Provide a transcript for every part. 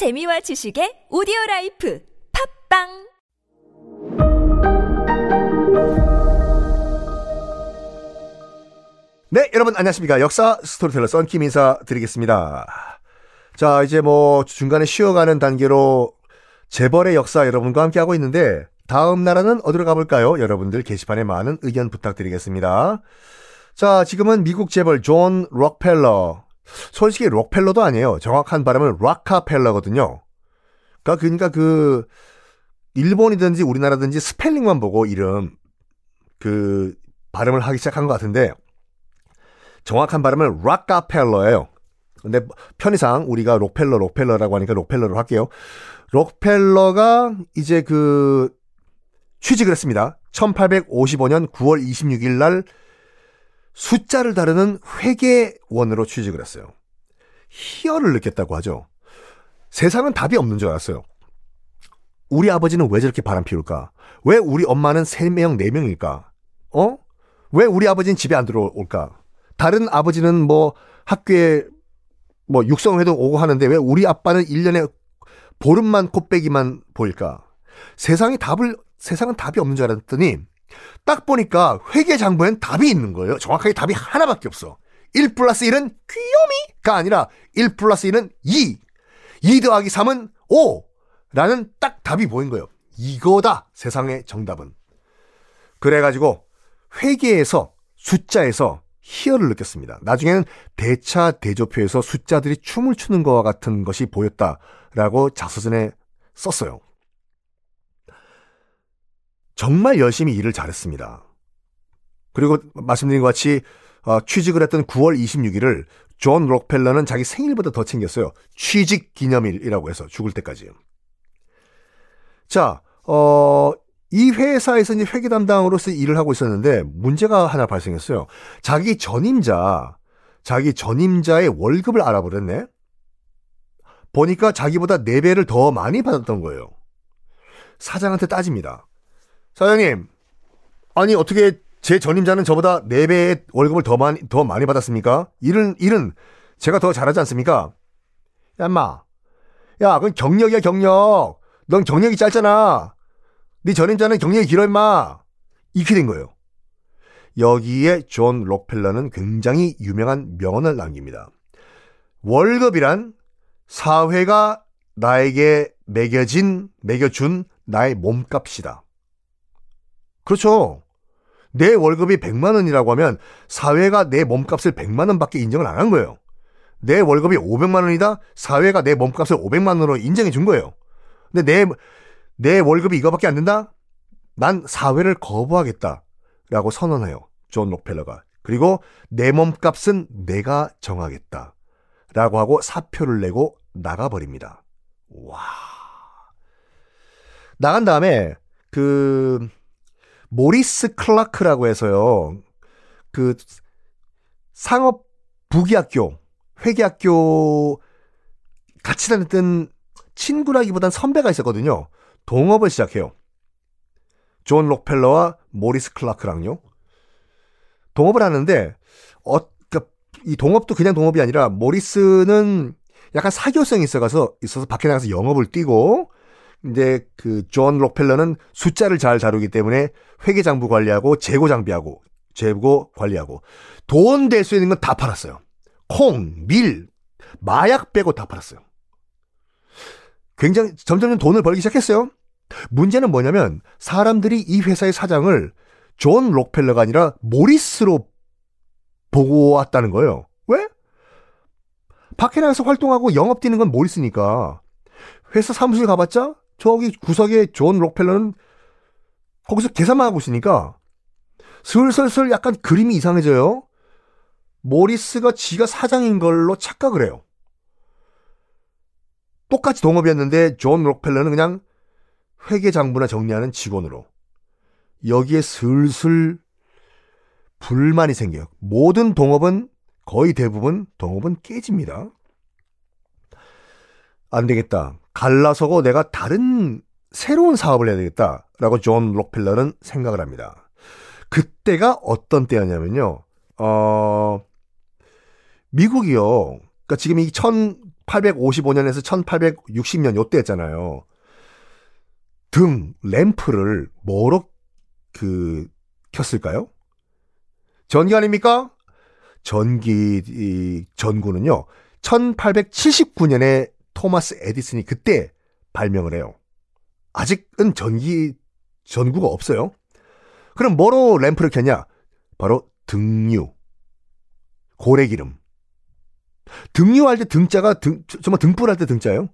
재미와 지식의 오디오라이프 팝빵! 네, 여러분 안녕하십니까. 역사 스토리텔러 썬킴 인사드리겠습니다. 자, 이제 뭐 중간에 쉬어가는 단계로 재벌의 역사 여러분과 함께하고 있는데 다음 나라는 어디로 가볼까요? 여러분들 게시판에 많은 의견 부탁드리겠습니다. 자, 지금은 미국 재벌 존 록펠러. 솔직히 록펠러도 아니에요. 정확한 발음은 락카펠러거든요. 그러니까 그 일본이든지 우리나라든지 스펠링만 보고 이름 그 발음을 하기 시작한 것 같은데 정확한 발음은 락카펠러예요. 근데 편의상 우리가 록펠러라고 하니까 록펠러로 할게요. 록펠러가 이제 그 취직을 했습니다. 1855년 9월 26일 날 숫자를 다루는 회계원으로 취직을 했어요. 희열을 느꼈다고 하죠. 세상은 답이 없는 줄 알았어요. 우리 아버지는 왜 저렇게 바람 피울까? 왜 우리 엄마는 3명, 4명일까? 왜 우리 아버지는 집에 안 들어올까? 다른 아버지는 뭐 학교에 뭐 육성회도 오고 하는데 왜 우리 아빠는 1년에 보름만 콧배기만 보일까? 세상은 답이 없는 줄 알았더니 딱 보니까 회계장부엔 답이 있는 거예요. 정확하게 답이 하나밖에 없어. 1+1은 귀요미가 아니라 1+1은 2. 2 더하기 3은 5. 라는 딱 답이 보인 거예요. 이거다. 세상의 정답은. 그래가지고 회계에서 숫자에서 희열을 느꼈습니다. 나중에는 대차 대조표에서 숫자들이 춤을 추는 것과 같은 것이 보였다라고 자서전에 썼어요. 정말 열심히 일을 잘했습니다. 그리고 말씀드린 것 같이 취직을 했던 9월 26일을 존 록펠러는 자기 생일보다 더 챙겼어요. 취직 기념일이라고 해서 죽을 때까지. 자, 이 회사에서 이제 회계 담당으로서 일을 하고 있었는데 문제가 하나 발생했어요. 자기 전임자의 월급을 알아버렸네. 보니까 자기보다 4배를 더 많이 받았던 거예요. 사장한테 따집니다. 사장님, 아니 어떻게 제 전임자는 저보다 4배의 월급을 더 많이 받았습니까? 일은 제가 더 잘하지 않습니까? 야, 인마. 야, 그건 경력이야, 경력. 넌 경력이 짧잖아. 네 전임자는 경력이 길어 임마. 이렇게 된 거예요. 여기에 존 록펠러는 굉장히 유명한 명언을 남깁니다. 월급이란 사회가 나에게 매겨준 나의 몸값이다. 그렇죠. 내 월급이 100만 원이라고 하면 사회가 내 몸값을 100만 원밖에 인정을 안 한 거예요. 내 월급이 500만 원이다? 사회가 내 몸값을 500만 원으로 인정해 준 거예요. 근데 내 월급이 이거밖에 안 된다? 난 사회를 거부하겠다. 라고 선언해요. 존 록펠러가. 그리고 내 몸값은 내가 정하겠다. 라고 하고 사표를 내고 나가버립니다. 와. 나간 다음에 모리스 클라크라고 해서요. 그 상업 부기학교, 회계학교 같이 다녔던 친구라기보단 선배가 있었거든요. 동업을 시작해요. 존 록펠러와 모리스 클라크랑요. 동업을 하는데 그러니까 이 동업도 그냥 동업이 아니라 모리스는 약간 사교성이 있어서 밖에 나가서 영업을 뛰고 이제 그 존 록펠러는 숫자를 잘 다루기 때문에 회계장부 관리하고 재고 관리하고 돈 될 수 있는 건 다 팔았어요. 콩, 밀, 마약 빼고 다 팔았어요. 굉장히 점점 돈을 벌기 시작했어요. 문제는 뭐냐면 사람들이 이 회사의 사장을 존 록펠러가 아니라 모리스로 보고 왔다는 거예요. 왜? 밖에 나가서 활동하고 영업 뛰는 건 모리스니까. 회사 사무실 가봤자 저기 구석에 존 록펠러는 거기서 계산만 하고 있으니까 슬슬 약간 그림이 이상해져요. 모리스가 지가 사장인 걸로 착각을 해요. 똑같이 동업이었는데 존 록펠러는 그냥 회계장부나 정리하는 직원으로. 여기에 슬슬 불만이 생겨요. 모든 동업은 거의 대부분 동업은 깨집니다. 안 되겠다. 갈라서고 내가 다른 새로운 사업을 해야 되겠다라고 존 록펠러는 생각을 합니다. 그때가 어떤 때였냐면요. 미국이요. 그러니까 지금 이 1855년에서 1860년 요때 했잖아요. 등 램프를 뭐로 켰을까요? 전기 아닙니까? 전기 전구는요. 1879년에 토마스 에디슨이 그때 발명을 해요. 아직은 전기 전구가 없어요. 그럼 뭐로 램프를 켰냐? 바로 등유, 고래기름. 등유할 때 등자가 정말 등불할 때 등자예요.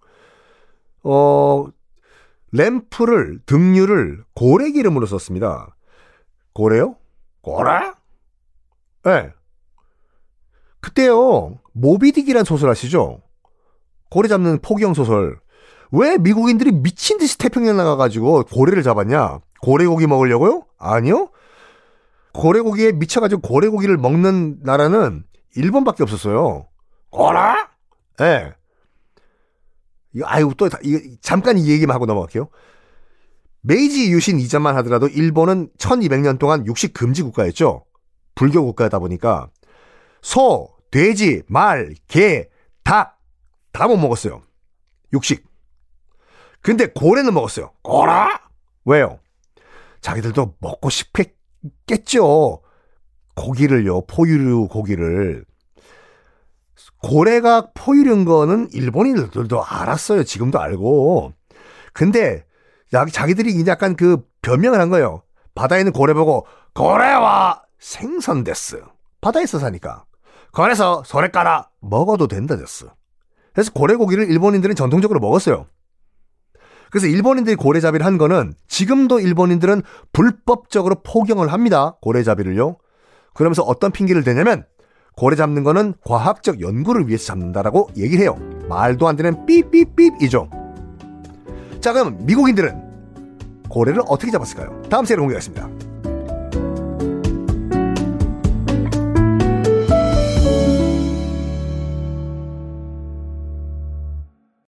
램프를, 등유를 고래기름으로 썼습니다. 고래요? 고래? 예. 네. 그때요, 모비딕이란 소설 아시죠? 고래 잡는 포기형 소설. 왜 미국인들이 미친 듯이 태평양 나가가지고 고래를 잡았냐? 고래고기 먹으려고요? 아니요. 고래고기에 미쳐가지고 고래고기를 먹는 나라는 일본밖에 없었어요. 고래? 예. 네. 잠깐 이 얘기만 하고 넘어갈게요. 메이지 유신 이전만 하더라도 일본은 1200년 동안 육식 금지 국가였죠. 불교 국가다 보니까 소, 돼지, 말, 개, 닭 다 못 먹었어요. 육식. 근데 고래는 먹었어요. 고래? 왜요? 자기들도 먹고 싶겠죠. 고기를요. 포유류 고기를. 고래가 포유류인 거는 일본인들도 알았어요. 지금도 알고. 근데 자기들이 약간 변명을 한 거예요. 바다에 있는 고래 보고 고래와 생선됐어. 바다에서 사니까. 그래서 소래까라 먹어도 된다졌어. 그래서 고래고기를 일본인들은 전통적으로 먹었어요. 그래서 일본인들이 고래잡이를 한 거는 지금도 일본인들은 불법적으로 포경을 합니다. 고래잡이를요. 그러면서 어떤 핑계를 대냐면 고래 잡는 거는 과학적 연구를 위해서 잡는다라고 얘기를 해요. 말도 안 되는 삐삐삐이죠. 자, 그럼 미국인들은 고래를 어떻게 잡았을까요? 다음 시간에 공개하겠습니다.